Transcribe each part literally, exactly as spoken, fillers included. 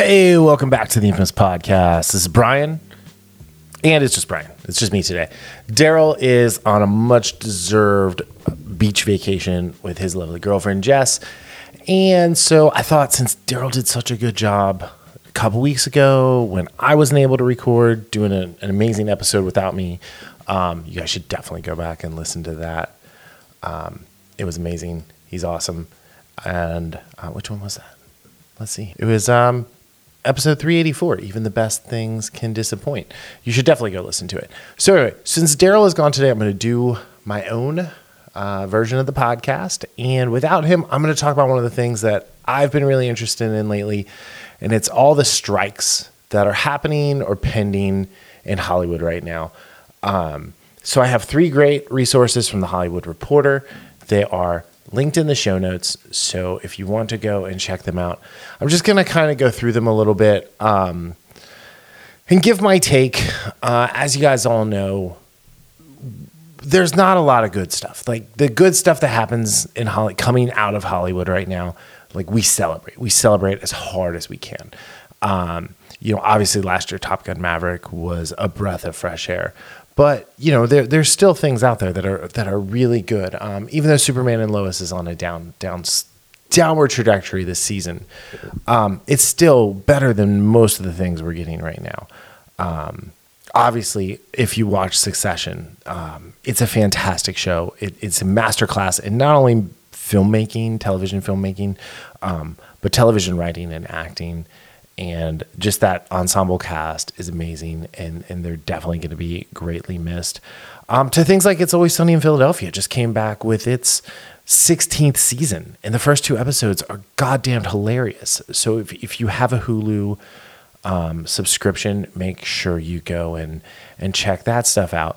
Hey, welcome back to the Infamous Podcast. This is Brian, and it's just Brian. It's just me today. Darryl is on a much-deserved beach vacation with his lovely girlfriend, Jess. And so I thought, since Darryl did such a good job a couple weeks ago when I wasn't able to record, doing a, an amazing episode without me, um, you guys should definitely go back and listen to that. Um, it was amazing. He's awesome. And uh, which one was that? Let's see. It was... Um, Episode three eighty-four, even the best things can disappoint. You should definitely go listen to it. So anyway, since Darryl is gone today, I'm going to do my own uh, version of the podcast. And without him, I'm going to talk about one of the things that I've been really interested in lately. And it's all the strikes that are happening or pending in Hollywood right now. Um, so I have three great resources from the Hollywood Reporter. They are linked in the show notes, so if you want to go and check them out. I'm just going to kind of go through them a little bit um, and give my take. Uh, as you guys all know, there's not a lot of good stuff. Like, the good stuff that happens in Holly- coming out of Hollywood right now, like, we celebrate. We celebrate as hard as we can. Um, you know, obviously last year Top Gun: Maverick was a breath of fresh air. But, you know, there, there's still things out there that are that are really good. Um, even though Superman and Lois is on a down, down, downward trajectory this season, um, it's still better than most of the things we're getting right now. Um, obviously, if you watch Succession, um, it's a fantastic show. It, it's a masterclass in not only filmmaking, television filmmaking, um, but television writing and acting. And just that ensemble cast is amazing, and, and they're definitely going to be greatly missed. Um, to things like It's Always Sunny in Philadelphia just came back with its sixteenth season, and the first two episodes are goddamn hilarious. So if if you have a Hulu um, subscription, make sure you go and and check that stuff out.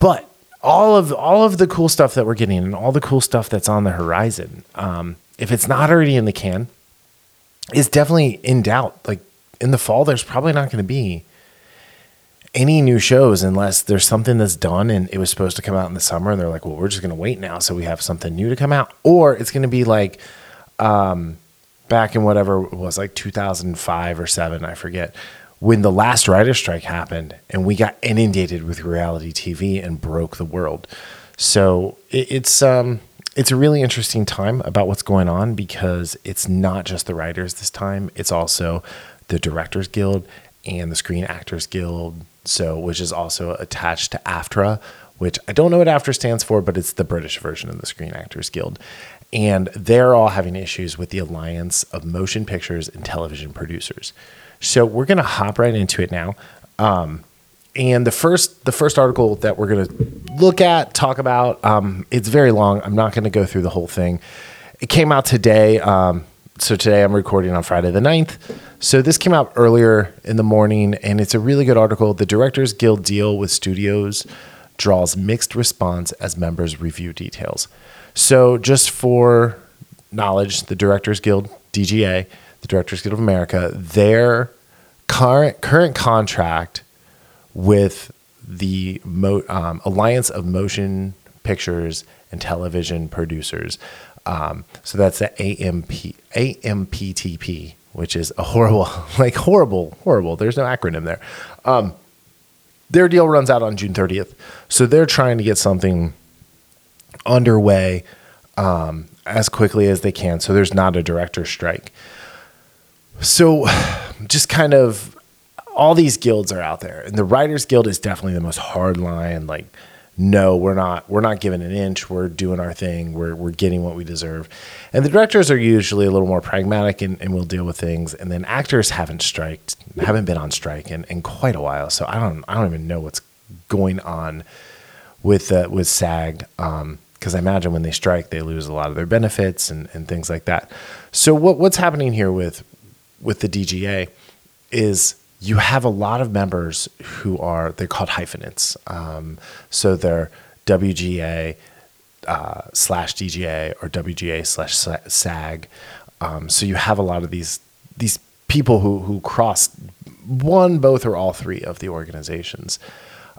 But all of all of the cool stuff that we're getting, and all the cool stuff that's on the horizon, um, if it's not already in the can, is definitely in doubt. Like, in the fall, there's probably not going to be any new shows unless there's something that's done and it was supposed to come out in the summer, and they're like, well, we're just going to wait now so we have something new to come out. Or it's going to be like um, back in whatever it was, like two thousand five or seven, I forget, when the last writer's strike happened and we got inundated with reality T V and broke the world. So it, it's... um. It's a really interesting time about what's going on, because it's not just the writers this time. It's also the Directors Guild and the Screen Actors Guild, so which is also attached to AFTRA, which I don't know what AFTRA stands for, but it's the British version of the Screen Actors Guild. And they're all having issues with the alliance of motion pictures and television producers. So we're going to hop right into it now. Um, And the first the first article that we're going to look at, talk about, um, it's very long. I'm not going to go through the whole thing. It came out today. Um, so today I'm recording on Friday the ninth. So this came out earlier in the morning, and it's a really good article. The Directors Guild deal with studios draws mixed response as members review details. So just for knowledge, the Directors Guild, D G A, the Directors Guild of America, their current, current contract with the Mo- um, Alliance of Motion Pictures and Television Producers. Um, so that's the A M P, A M P T P, which is a horrible, like horrible, horrible. There's no acronym there. Um, their deal runs out on June thirtieth. So they're trying to get something underway um, as quickly as they can, so there's not a director strike. So just kind of, all these guilds are out there, and the Writers Guild is definitely the most hard line. Like, no, we're not, we're not giving an inch. We're doing our thing. We're, we're getting what we deserve. And the directors are usually a little more pragmatic and, and will deal with things. And then actors haven't striked, haven't been on strike in, in quite a while. So I don't, I don't even know what's going on with, uh, with SAG. Um, cause I imagine when they strike, they lose a lot of their benefits and, and things like that. So what, what's happening here with, with the D G A is, you have a lot of members who are, they're called hyphenates. Um, so they're W G A uh, slash D G A or W G A slash SAG. Um, so you have a lot of these these people who who cross one, both, or all three of the organizations.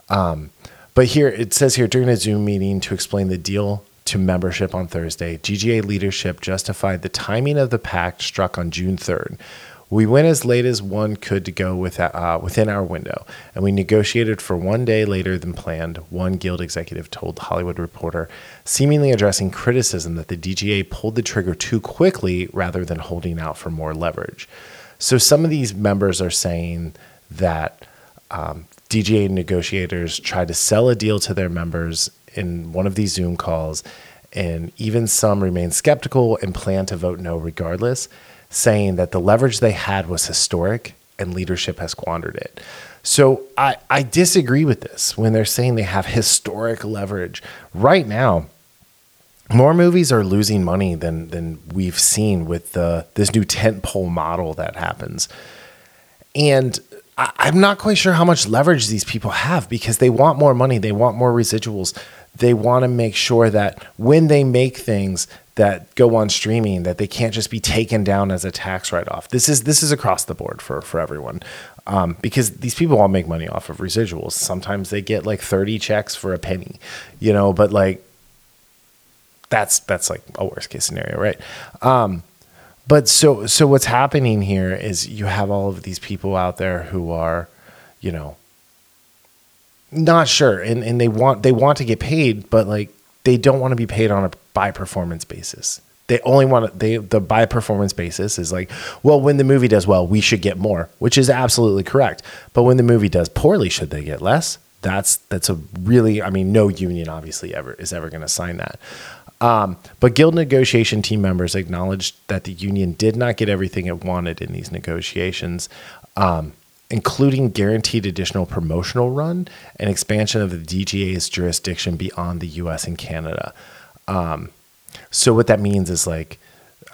Um, but here, it says here, during a Zoom meeting to explain the deal to membership on Thursday, G G A leadership justified the timing of the pact struck on June third We went as late as one could to go with, uh, within our window, and we negotiated for one day later than planned, one guild executive told The Hollywood Reporter, seemingly addressing criticism that the D G A pulled the trigger too quickly rather than holding out for more leverage. So some of these members are saying that um, D G A negotiators tried to sell a deal to their members in one of these Zoom calls, and even some remain skeptical and plan to vote no regardless, saying that the leverage they had was historic and leadership has squandered it. So I, I disagree with this when they're saying they have historic leverage. Right now, more movies are losing money than than we've seen with the this new tentpole model that happens. And I, I'm not quite sure how much leverage these people have because they want more money. They want more residuals. They want to make sure that when they make things that go on streaming, that they can't just be taken down as a tax write-off. This is this is across the board for, for everyone um, because these people all make money off of residuals. Sometimes they get like thirty checks for a penny, you know, but like that's that's like a worst case scenario, right? Um, but so so what's happening here is you have all of these people out there who are, you know, not sure and, and they want they want to get paid, but like they don't want to be paid on a by performance basis. They only want to, they, the by performance basis is like, well, when the movie does well, we should get more, which is absolutely correct. But when the movie does poorly, should they get less? That's, that's a really, I mean, no union obviously ever is ever going to sign that. Um, but guild negotiation team members acknowledged that the union did not get everything it wanted in these negotiations, um, including guaranteed additional promotional run and expansion of the D G A's jurisdiction beyond the U S and Canada. Um, so what that means is like,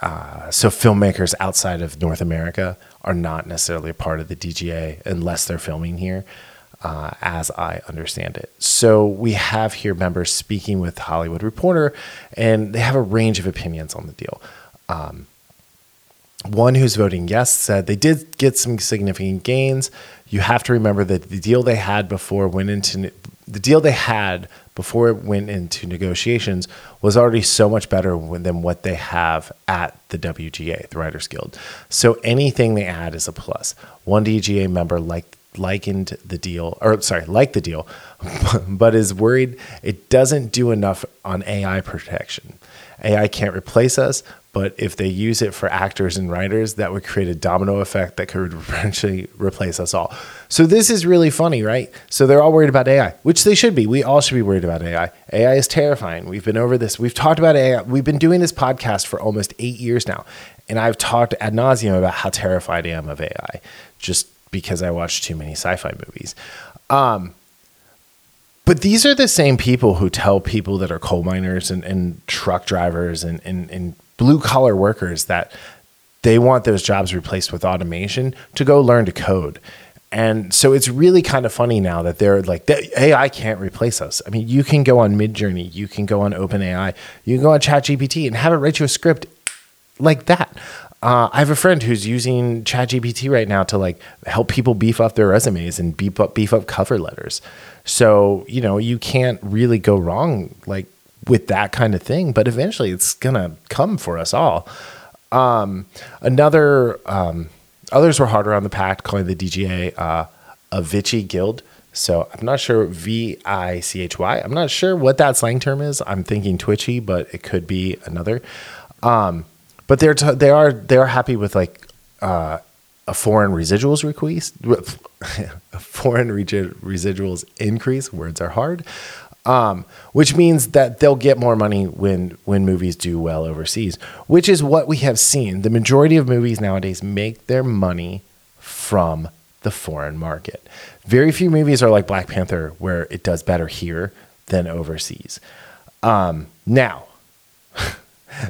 uh, so filmmakers outside of North America are not necessarily a part of the D G A unless they're filming here, uh, as I understand it. So we have here members speaking with Hollywood Reporter, and they have a range of opinions on the deal. Um, One who's voting yes said they did get some significant gains. You have to remember that the deal they had before went into the deal they had before it went into negotiations was already so much better than what they have at the W G A, the Writers Guild. So anything they add is a plus. One D G A member liked likened the deal, or sorry, liked the deal, but is worried it doesn't do enough on A I protection. A I can't replace us, but if they use it for actors and writers, that would create a domino effect that could eventually replace us all. So this is really funny, right? So they're all worried about A I, which they should be. We all should be worried about A I. A I is terrifying. We've been over this. We've talked about A I. We've been doing this podcast for almost eight years now, and I've talked ad nauseum about how terrified I am of A I, just because I watch too many sci-fi movies. Um, But these are the same people who tell people that are coal miners and, and truck drivers and, and, and blue-collar workers that they want those jobs replaced with automation to go learn to code. And so it's really kind of funny now that they're like, A I can't replace us. I mean, you can go on Midjourney, you can go on OpenAI, you can go on ChatGPT and have it write you a script like that. Uh, I have a friend who's using ChatGPT right now to like help people beef up their resumes and beef up beef up cover letters. So, you know, you can't really go wrong like with that kind of thing, but eventually it's going to come for us all. Um, another, um, others were harder on the pact, calling the D G A uh, a Vichy guild. So I'm not sure, V I C H Y. I'm not sure what that slang term is. I'm thinking twitchy, but it could be another. Um, But they're t- they are they are happy with like uh, a foreign residuals request, a foreign regi- residuals increase. Words are hard, um, which means that they'll get more money when when movies do well overseas, which is what we have seen. The majority of movies nowadays make their money from the foreign market. Very few movies are like Black Panther, where it does better here than overseas. Um, now.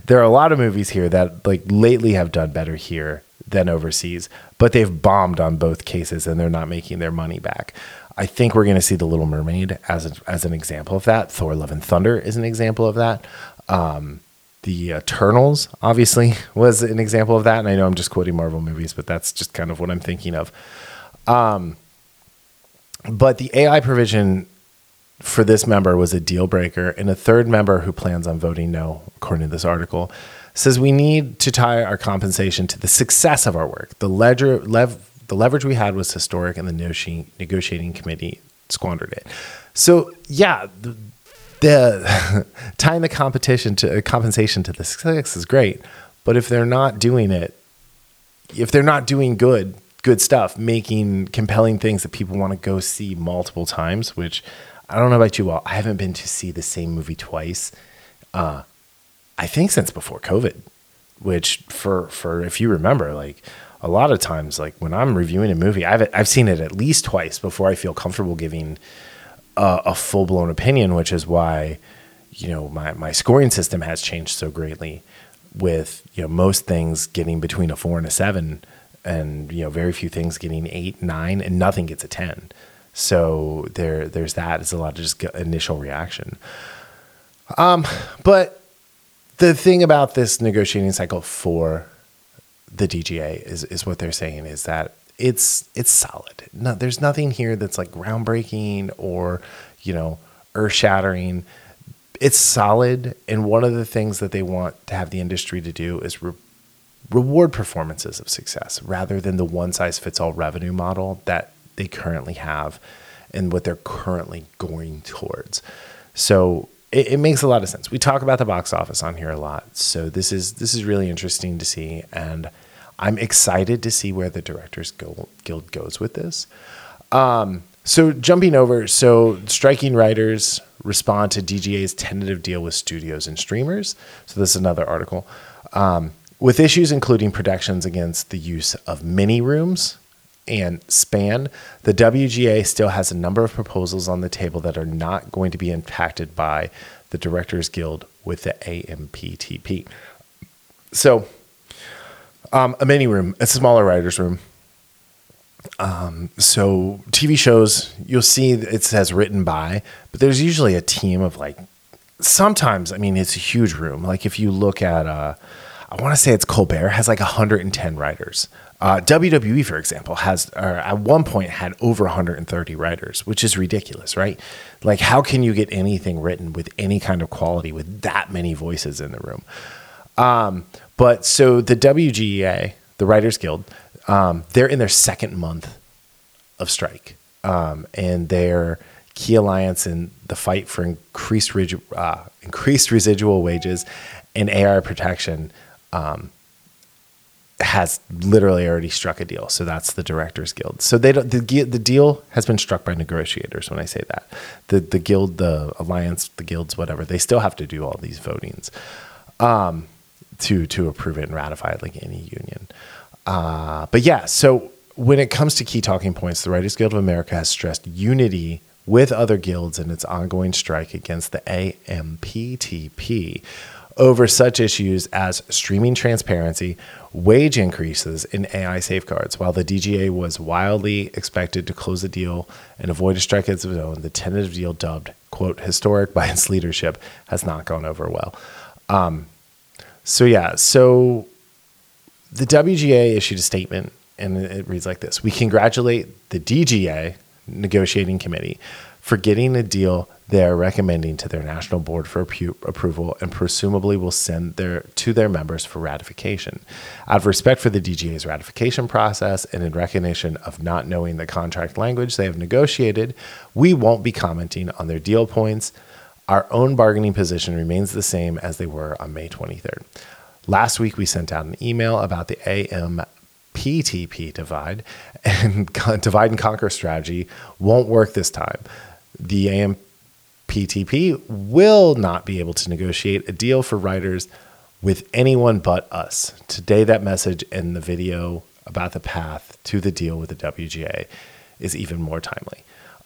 There are a lot of movies here that like lately have done better here than overseas, but they've bombed on both cases and they're not making their money back. I think we're going to see The Little Mermaid as a, as an example of that. Thor Love and Thunder is an example of that. Um, The Eternals obviously was an example of that. And I know I'm just quoting Marvel movies, but that's just kind of what I'm thinking of. Um, but the A I provision for this member was a deal breaker, and a third member who plans on voting no, according to this article, says we need to tie our compensation to the success of our work. The ledger, lev, the leverage we had was historic, and the negotiating, negotiating committee squandered it. So yeah, the, the tying the competition to uh, compensation to the success is great, but if they're not doing it, if they're not doing good, good stuff, making compelling things that people want to go see multiple times, which I don't know about you all, I haven't been to see the same movie twice. Uh, I think since before COVID, which for, for, if you remember, like a lot of times, like when I'm reviewing a movie, I've, I've seen it at least twice before I feel comfortable giving a, a full blown opinion, which is why, you know, my, my scoring system has changed so greatly with, you know, most things getting between a four and a seven, and, you know, very few things getting eight, nine, and nothing gets a ten. So there, there's that. It's a lot of just initial reaction. Um, but the thing about this negotiating cycle for the D G A is, is what they're saying is that it's, it's solid. No, there's nothing here that's like groundbreaking or, you know, earth shattering. It's solid. And one of the things that they want to have the industry to do is re- reward performances of success rather than the one size fits all revenue model that they currently have and what they're currently going towards. So it, it makes a lot of sense. We talk about the box office on here a lot. So this is, this is really interesting to see. And I'm excited to see where the Directors Guild, Guild goes with this. Um, so jumping over, so striking writers respond to D G A's tentative deal with studios and streamers. So this is another article. Um, with issues including protections against the use of mini rooms and span, the W G A still has a number of proposals on the table that are not going to be impacted by the Directors Guild with the A M P T P. So um, a mini room, a smaller writer's room. Um, so T V shows, you'll see it says written by, but there's usually a team of like, sometimes, I mean, it's a huge room. Like if you look at, uh, I want to say it's Colbert has like one hundred ten writers. Uh, W W E, for example, has or at one point had over one hundred thirty writers, which is ridiculous, right? Like, how can you get anything written with any kind of quality with that many voices in the room? Um, but so the W G A, the Writers Guild, um, they're in their second month of strike, um, and their key alliance in the fight for increased uh, increased residual wages and A R protection. Um, has literally already struck a deal. So that's the Directors Guild. So they don't, the, the deal has been struck by negotiators. When I say that, the, the guild, the alliance, the guilds, whatever, they still have to do all these votings, um, to, to approve it and ratify it like any union. Uh, but yeah, so when it comes to key talking points, the Writers Guild of America has stressed unity with other guilds in its ongoing strike against the A M P T P over such issues as streaming transparency, wage increases, and A I safeguards. While the D G A was wildly expected to close the deal and avoid a strike of its own, the tentative deal, dubbed, quote, historic by its leadership, has not gone over well. Um, so yeah, so the W G A issued a statement, and it reads like this. We congratulate the D G A negotiating committee for getting a deal they are recommending to their national board for pu- approval and presumably will send their to their members for ratification. Out of respect for the D G A's ratification process and in recognition of not knowing the contract language they have negotiated, we won't be commenting on their deal points. Our own bargaining position remains the same as they were on May twenty-third. Last week, we sent out an email about the A M P T P divide and divide and conquer strategy won't work this time. The A M P T P will not be able to negotiate a deal for writers with anyone but us. Today, that message and the video about the path to the deal with the W G A is even more timely.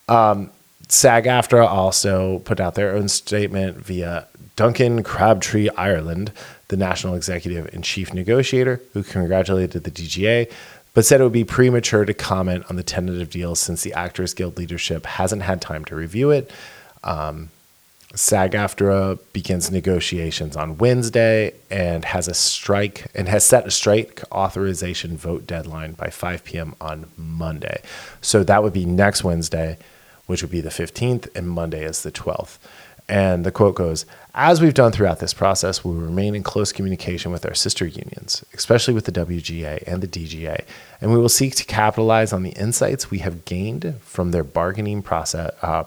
Um, SAG-AFTRA also put out their own statement via Duncan Crabtree Ireland, the national executive and chief negotiator, who congratulated the D G A, but said it would be premature to comment on the tentative deal since the Actors Guild leadership hasn't had time to review it. Um, SAG-AFTRA begins negotiations on Wednesday and has a strike and has set a strike authorization vote deadline by five p.m. on Monday. So that would be next Wednesday, which would be the fifteenth, and Monday is the twelfth. And the quote goes, "As we've done throughout this process, we will remain in close communication with our sister unions, especially with the W G A and the D G A, and we will seek to capitalize on the insights we have gained from their bargaining process, uh,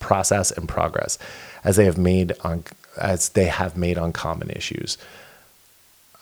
process and progress, as they have made on as they have made on common issues.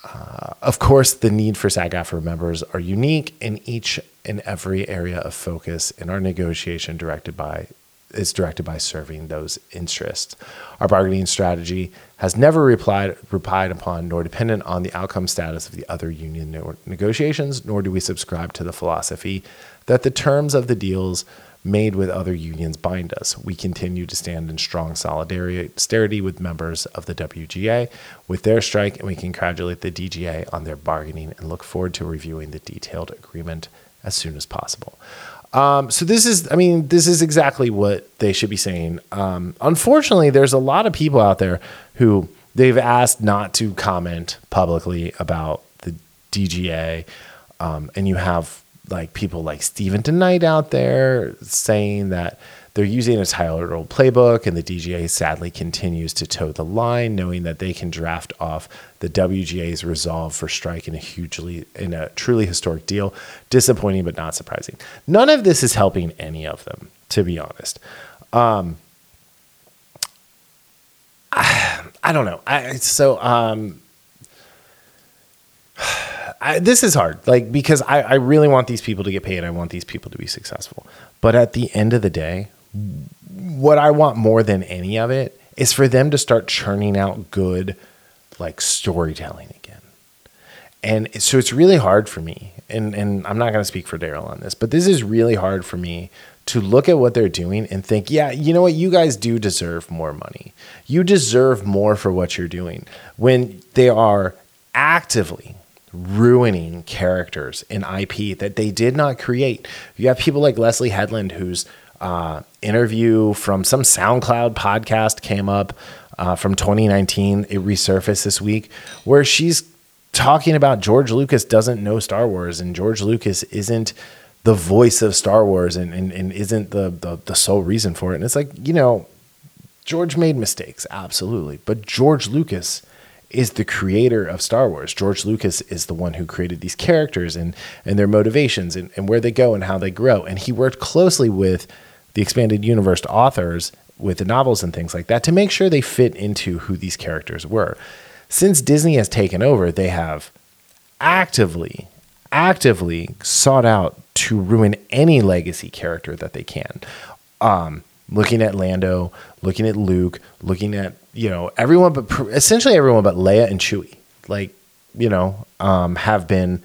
Uh, of course, the need for SAG-AFTRA members are unique in each and every area of focus, and our negotiation directed by." is directed by serving those interests. Our bargaining strategy has never replied, replied upon nor dependent on the outcome status of the other union negotiations, nor do we subscribe to the philosophy that the terms of the deals made with other unions bind us. We continue to stand in strong solidarity with members of the W G A with their strike, and we congratulate the D G A on their bargaining and look forward to reviewing the detailed agreement as soon as possible. Um, so this is, I mean, this is exactly what they should be saying. Um, unfortunately, there's a lot of people out there who they've asked not to comment publicly about the D G A. Um, and you have like people like Steven Soderbergh out there saying that they're using a title playbook, and the D G A sadly continues to toe the line, knowing that they can draft off the W G A's resolve for strike in a hugely, in a truly historic deal. Disappointing, but not surprising. None of this is helping any of them, to be honest. Um, I, I don't know. I, so um, I, this is hard, like because I, I really want these people to get paid. I want these people to be successful, but at the end of the day, what I want more than any of it is for them to start churning out good, like storytelling again. And so it's really hard for me. And, and I'm not going to speak for Darryl on this, but this is really hard for me to look at what they're doing and think, yeah, you know what? You guys do deserve more money. You deserve more for what you're doing when they are actively ruining characters in I P that they did not create. You have people like Leslie Headland, who's, Uh, interview from some SoundCloud podcast came up uh, from twenty nineteen. It resurfaced this week where she's talking about George Lucas doesn't know Star Wars, and George Lucas isn't the voice of Star Wars and, and, and isn't the, the, the sole reason for it. And it's like, you know, George made mistakes. Absolutely. But George Lucas is the creator of Star Wars. George Lucas is the one who created these characters and, and their motivations and, and where they go and how they grow. And he worked closely with the expanded universe to authors with the novels and things like that to make sure they fit into who these characters were. Since Disney has taken over, they have actively, actively sought out to ruin any legacy character that they can. Um, looking at Lando, looking at Luke, looking at, you know, everyone, but essentially everyone but Leia and Chewie, like, you know, um, have been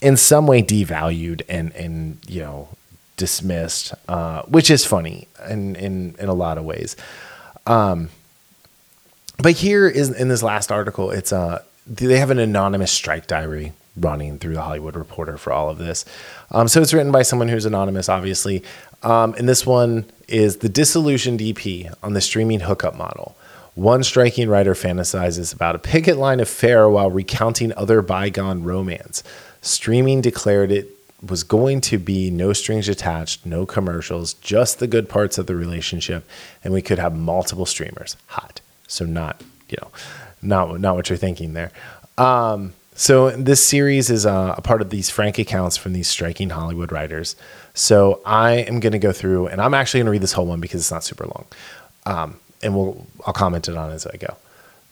in some way devalued and, and, you know, dismissed, uh, which is funny in, in, in a lot of ways. Um, but here is in this last article, it's uh, they have an anonymous strike diary running through the Hollywood Reporter for all of this. Um, so it's written by someone who's anonymous, obviously. Um, and this one is the disillusioned D P on the streaming hookup model. One striking writer fantasizes about a picket line affair while recounting other bygone romance. Streaming declared it was going to be no strings attached, no commercials, just the good parts of the relationship, and we could have multiple streamers. Hot. So not, you know, not not what you're thinking there. Um, so this series is uh, a part of these frank accounts from these striking Hollywood writers. So I am going to go through, and I'm actually going to read this whole one because it's not super long, um, and we'll I'll comment it on as I go.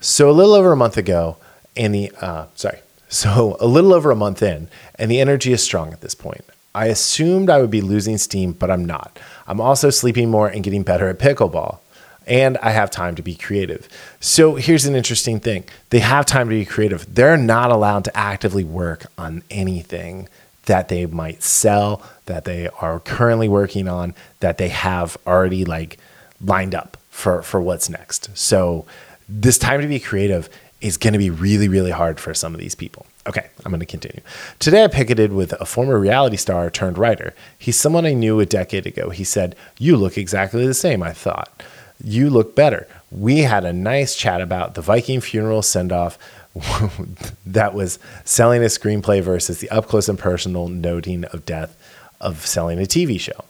So a little over a month ago, and the uh, sorry. So a little over a month in, and the energy is strong at this point. I assumed I would be losing steam, but I'm not. I'm also sleeping more and getting better at pickleball, and I have time to be creative. So here's an interesting thing. They have time to be creative. They're not allowed to actively work on anything that they might sell, that they are currently working on, that they have already like lined up for, for what's next. So this time to be creative is going to be really, really hard for some of these people. Okay, I'm going to continue. Today I picketed with a former reality star turned writer. He's someone I knew a decade ago. He said, "You look exactly the same, I thought. You look better." We had a nice chat about the Viking funeral send-off that was selling a screenplay versus the up-close and personal noting of death of selling a T V show.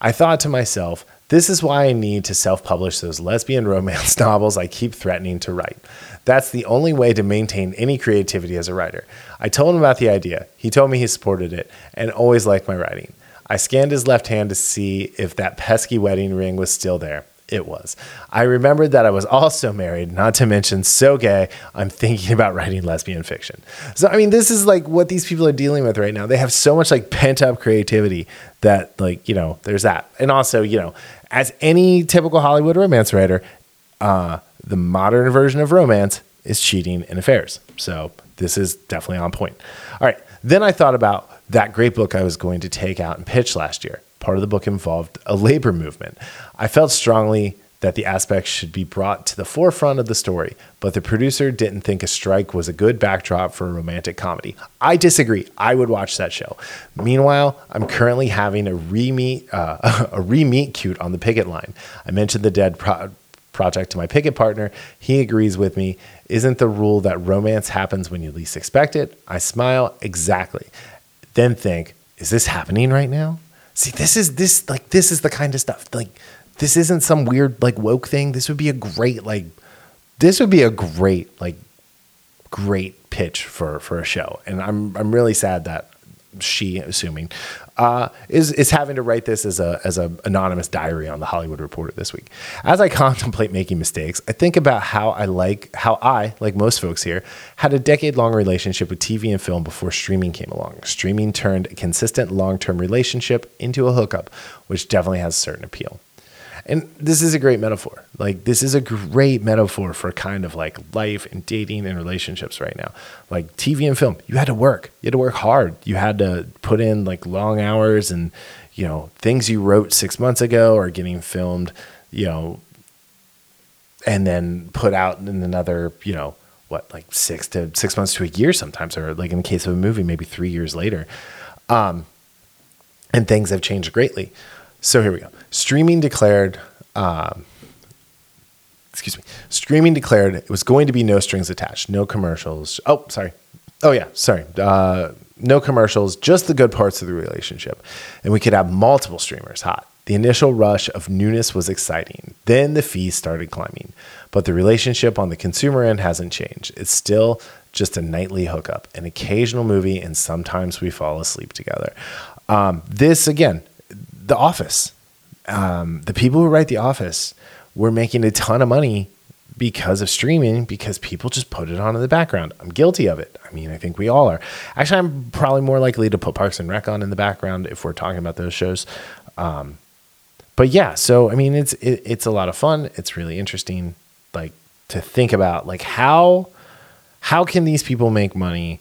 I thought to myself, This is why I need to self-publish those lesbian romance novels I keep threatening to write. That's the only way to maintain any creativity as a writer. I told him about the idea. He told me he supported it and always liked my writing. I scanned his left hand to see if that pesky wedding ring was still there. It was. I remembered that I was also married, not to mention so gay, I'm thinking about writing lesbian fiction. So, I mean, this is like what these people are dealing with right now. They have so much like pent up creativity that like, you know, there's that. And also, you know, as any typical Hollywood romance writer, uh, the modern version of romance is cheating and affairs. So this is definitely on point. All right. Then I thought about that great book I was going to take out and pitch last year. Part of the book involved a labor movement. I felt strongly that the aspects should be brought to the forefront of the story, but the producer didn't think a strike was a good backdrop for a romantic comedy. I disagree. I would watch that show. Meanwhile, I'm currently having a re-meet, uh, a re-meet cute on the picket line. I mentioned the dead pro- project to my picket partner. He agrees with me. Isn't the rule that romance happens when you least expect it? I smile. Exactly. Then think, is this happening right now? See, this is this like this is the kind of stuff like this isn't some weird like woke thing. This would be a great like this would be a great like great pitch for for a show. And I'm I'm really sad that she, assuming, uh, is is having to write this as a as an anonymous diary on the Hollywood Reporter this week. As I contemplate making mistakes, I think about how I like how I like most folks here had a decade long relationship with T V and film before streaming came along. Streaming turned a consistent long term relationship into a hookup, which definitely has certain appeal. And this is a great metaphor. Like this is a great metaphor for kind of like life and dating and relationships right now. Like T V and film, you had to work. You had to work hard. You had to put in like long hours and, you know, things you wrote six months ago are getting filmed, you know, and then put out in another, you know, what, like six to six months to a year sometimes, or like in the case of a movie, maybe three years later. Um, and things have changed greatly. So here we go. Streaming declared, um, excuse me, streaming declared it was going to be no strings attached, no commercials. Oh, sorry. Oh, yeah, sorry. Uh, no commercials, just the good parts of the relationship. And we could have multiple streamers hot. The initial rush of newness was exciting. Then the fees started climbing. But the relationship on the consumer end hasn't changed. It's still just a nightly hookup, an occasional movie, and sometimes we fall asleep together. Um, this, again... The Office, um, the people who write The Office were making a ton of money because of streaming, because people just put it on in the background. I'm guilty of it. I mean, I think we all are. Actually, I'm probably more likely to put Parks and Rec on in the background if we're talking about those shows. Um, but yeah, so, I mean, it's, it, it's a lot of fun. It's really interesting, like to think about like how, how can these people make money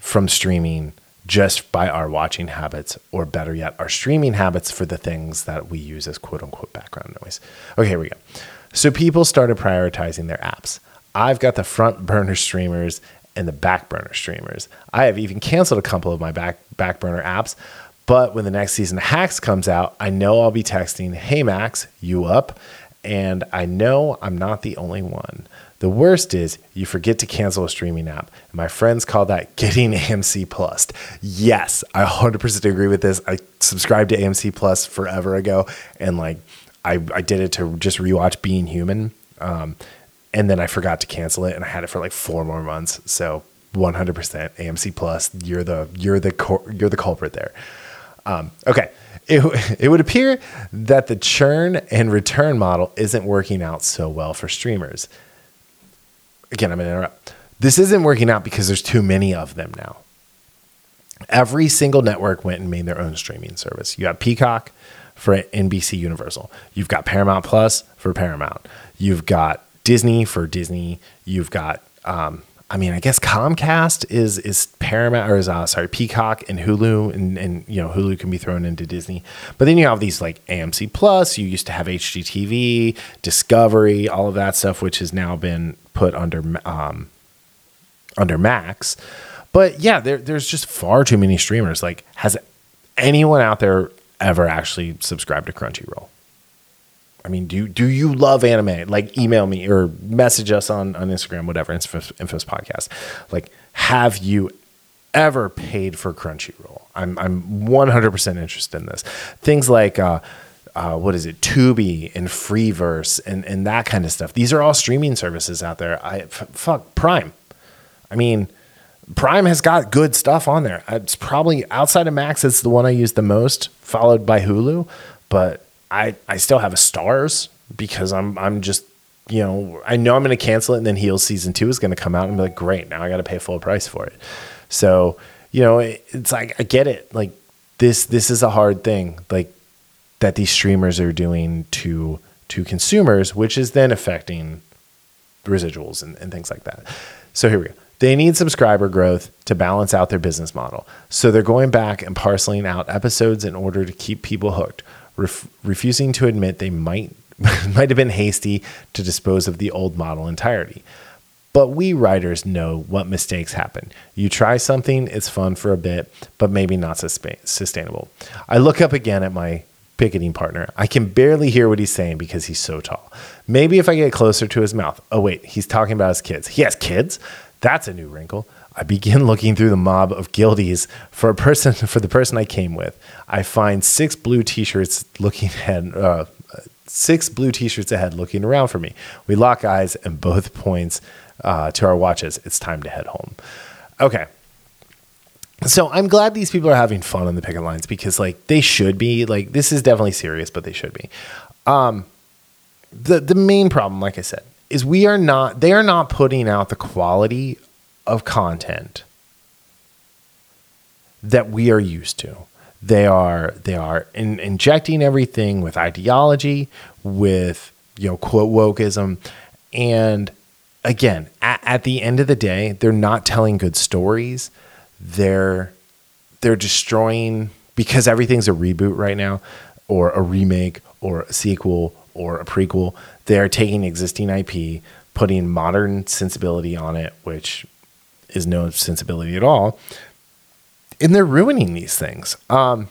from streaming just by our watching habits, or better yet, our streaming habits for the things that we use as quote unquote background noise. Okay, here we go. So people started prioritizing their apps. I've got the front burner streamers and the back burner streamers. I have even canceled a couple of my back, back burner apps, but when the next season of Hacks comes out, I know I'll be texting, hey Max, you up? And I know I'm not the only one. The worst is you forget to cancel a streaming app. My friends call that getting A M C Plus. Yes, I one hundred percent agree with this. I subscribed to A M C Plus forever ago. And like, I, I did it to just rewatch Being Human. Um, and then I forgot to cancel it. And I had it for like four more months. So one hundred percent A M C Plus, you're the, you're the, cor- you're the culprit there. Um, okay. It, it would appear that the churn and return model isn't working out so well for streamers. Again, I'm going to interrupt. This isn't working out because there's too many of them now. Every single network went and made their own streaming service. You got Peacock for N B C Universal. You've got Paramount Plus for Paramount. You've got Disney for Disney. You've got, um, I mean, I guess Comcast is is Paramount or is uh, sorry Peacock and Hulu and and you know Hulu can be thrown into Disney. But then you have these like A M C Plus. You used to have H G T V, Discovery, all of that stuff, which has now been put under um, under Max. But yeah, there, there's just far too many streamers. Like, has anyone out there ever actually subscribed to Crunchyroll? I mean, do do you love anime? Like, email me or message us on, on Instagram, whatever, Infamous, Infamous Podcast. Like, have you ever paid for Crunchyroll? I'm I'm one hundred percent interested in this. Things like uh, uh, what is it, Tubi and Freeverse and, and that kind of stuff. These are all streaming services out there. I f- fuck Prime. I mean, Prime has got good stuff on there. It's probably outside of Max. It's the one I use the most, followed by Hulu. But I, I still have a Stars because I'm, I'm just, you know, I know I'm going to cancel it. And then Heels season two is going to come out and be like, great. Now I got to pay full price for it. So, you know, it, it's like, I get it. Like this, this is a hard thing like that these streamers are doing to, to consumers, which is then affecting residuals and, and things like that. So here we go. They need subscriber growth to balance out their business model. So they're going back and parceling out episodes in order to keep people hooked, ref- refusing to admit they might might have been hasty to dispose of the old model entirely. But we writers know what mistakes happen. You try something, it's fun for a bit, but maybe not susp- sustainable. I look up again at my picketing partner. I can barely hear what he's saying because he's so tall. Maybe if I get closer to his mouth. Oh, wait, he's talking about his kids. He has kids? That's a new wrinkle. I begin looking through the mob of guilties for a person for the person I came with. I find six blue t-shirts looking ahead, uh, six blue t-shirts ahead, looking around for me. We lock eyes and both points uh, to our watches. It's time to head home. Okay, so I'm glad these people are having fun on the picket lines because, like, they should be. Like, this is definitely serious, but they should be. Um, the the main problem, like I said, is we are not, they are not putting out the quality of content that we are used to. They are, they are in, injecting everything with ideology, with, you know, quote wokeism. And again, at, at the end of the day, they're not telling good stories. They're, they're destroying because everything's a reboot right now or a remake or a sequel or a prequel. They're taking existing I P, putting modern sensibility on it, which is no sensibility at all. And they're ruining these things. Um,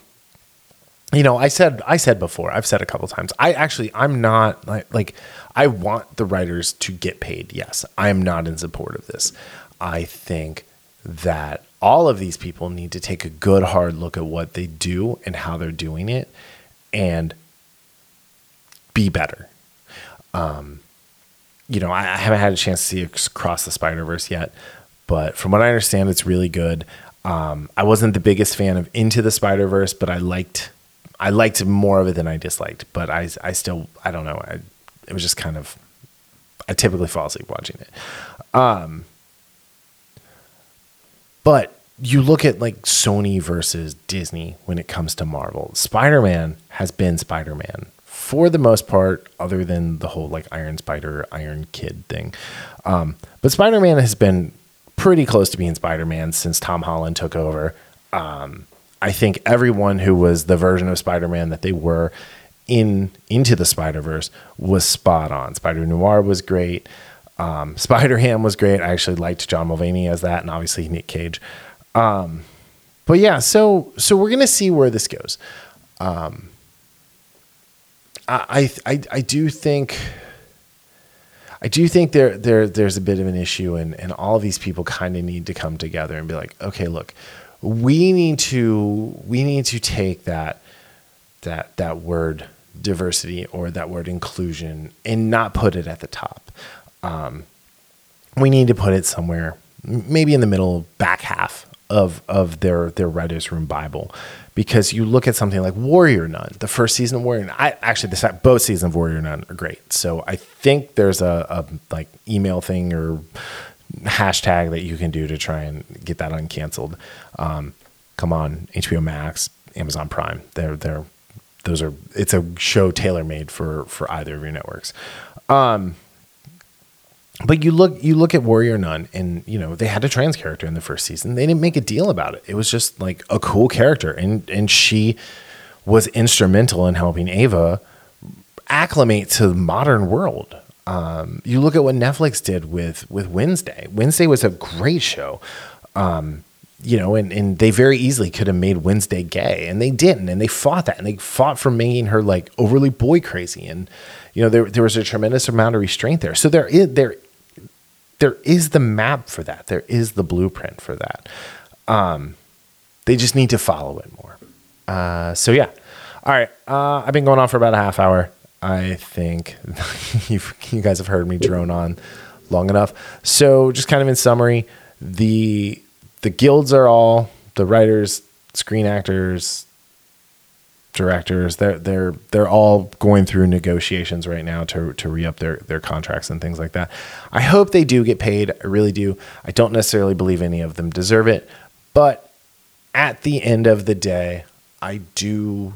you know, I said, I said before, I've said a couple times, I actually, I'm not like, like I want the writers to get paid. Yes. I am not in support of this. I think that all of these people need to take a good hard look at what they do and how they're doing it and be better. Um, you know, I, I haven't had a chance to see Across the Spider-Verse yet, but from what I understand, it's really good. Um, I wasn't the biggest fan of Into the Spider-Verse, but I liked, I liked more of it than I disliked, but I, I still, I don't know. I, it was just kind of, I typically fall asleep watching it. Um, but you look at like Sony versus Disney when it comes to Marvel. Spider-Man has been Spider-Man for the most part, other than the whole like Iron Spider, Iron Kid thing. Um, but Spider-Man has been pretty close to being Spider-Man since Tom Holland took over. Um, I think everyone who was the version of Spider-Man that they were in Into the Spider-Verse was spot on. Spider-Noir was great. Um, Spider-Ham was great. I actually liked John Mulvaney as that, and obviously Nick Cage. Um, but yeah, so so we're gonna see where this goes. Um, I, I, I do think, I do think there, there, there's a bit of an issue and, and all of these people kind of need to come together and be like, okay, look, we need to, we need to take that, that, that word diversity or that word inclusion and not put it at the top. Um, we need to put it somewhere, maybe in the middle back half of, of their, their writer's room Bible. Because you look at something like Warrior Nun, the first season of Warrior Nun. I actually, this, both seasons of Warrior Nun are great. So I think there's a, a like email thing or hashtag that you can do to try and get that uncanceled. Um, come on, H B O Max, Amazon Prime. They're they're those are. It's a show tailor made for for either of your networks. Um, But you look, you look at Warrior Nun and, you know, they had a trans character in the first season. They didn't make a deal about it. It was just like a cool character. And, and she was instrumental in helping Ava acclimate to the modern world. Um, you look at what Netflix did with, with Wednesday. Wednesday was a great show. Um, you know, and, and they very easily could have made Wednesday gay and they didn't. And they fought that and they fought for making her like overly boy crazy. And, you know, there, there was a tremendous amount of restraint there. So there is, there There is the map for that. There is the blueprint for that. Um, they just need to follow it more. Uh, so yeah, All right. Uh, I've been going on for about a half hour. I think you've, you guys have heard me drone on long enough. So just kind of in summary, the the guilds are all the writers, screen actors, directors. They're they're they're all going through negotiations right now to to re-up their their contracts and things like that. I hope they do get paid. I really do. I don't necessarily believe any of them deserve it, but at the end of the day, I do.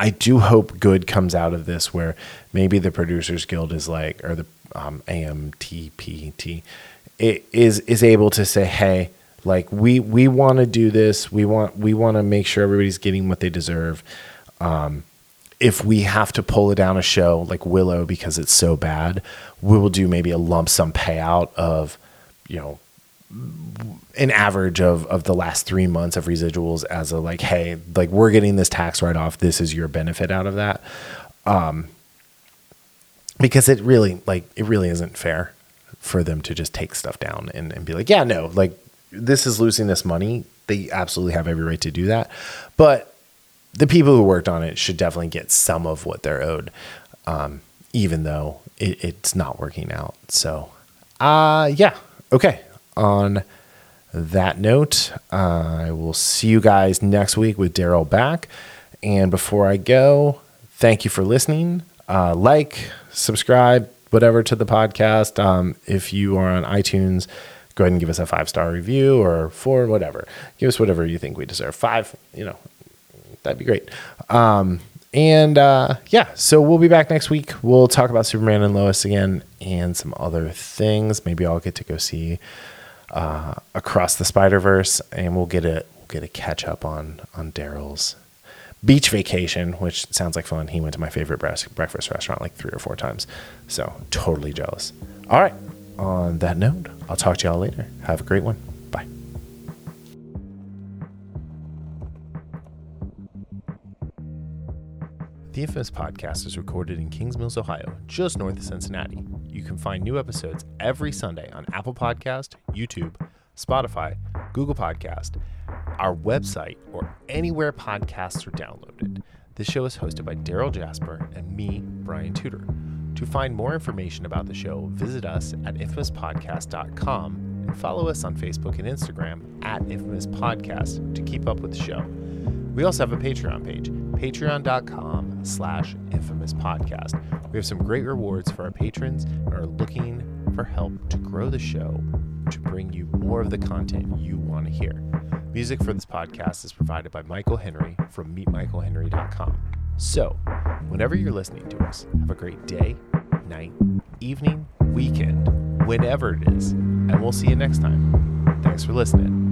I do hope good comes out of this, where maybe the Producers Guild is like, or the um, A M P T P it is is able to say, hey, like we we want to do this. We want we want to make sure everybody's getting what they deserve. Um, if we have to pull it down a show like Willow because it's so bad, we will do maybe a lump sum payout of, you know, an average of, of the last three months of residuals as a like, hey, like we're getting this tax write off. This is your benefit out of that. Um, because it really like, it really isn't fair for them to just take stuff down and, and be like, yeah, no, like this is losing this money. They absolutely have every right to do that. But the people who worked on it should definitely get some of what they're owed. Um, even though it, it's not working out. So, uh, yeah. Okay. On that note, uh, I will see you guys next week with Darryl back. And before I go, thank you for listening. Uh, like, subscribe, whatever to the podcast. Um, if you are on iTunes, go ahead and give us a five-star review or four, whatever. Give us whatever you think we deserve. Five, you know, that'd be great. Um, and uh, yeah, so we'll be back next week. We'll talk about Superman and Lois again and some other things. Maybe I'll get to go see uh Across the Spider-Verse, and we'll get a we'll get a catch up on on Daryl's beach vacation, which sounds like fun. He went to my favorite breakfast restaurant like three or four times, so totally jealous. All right, on that note, I'll talk to y'all later. Have a great one. Bye. The Infamous Podcast is recorded in Kings Mills, Ohio, just north of Cincinnati. You can find new episodes every Sunday on Apple Podcast, YouTube, Spotify, Google Podcast, our website, or anywhere podcasts are downloaded. This show is hosted by Darryl Jasper and me, Brian Tudor. To find more information about the show, visit us at infamous podcast dot com and follow us on Facebook and Instagram at Infamous Podcast to keep up with the show. We also have a Patreon page, patreon.com slash infamous podcast. We have some great rewards for our patrons and are looking for help to grow the show to bring you more of the content you want to hear. Music for this podcast is provided by Michael Henry from meet michael henry dot com. So, whenever you're listening to us, have a great day, night, evening, weekend, whenever it is, and we'll see you next time. Thanks for listening.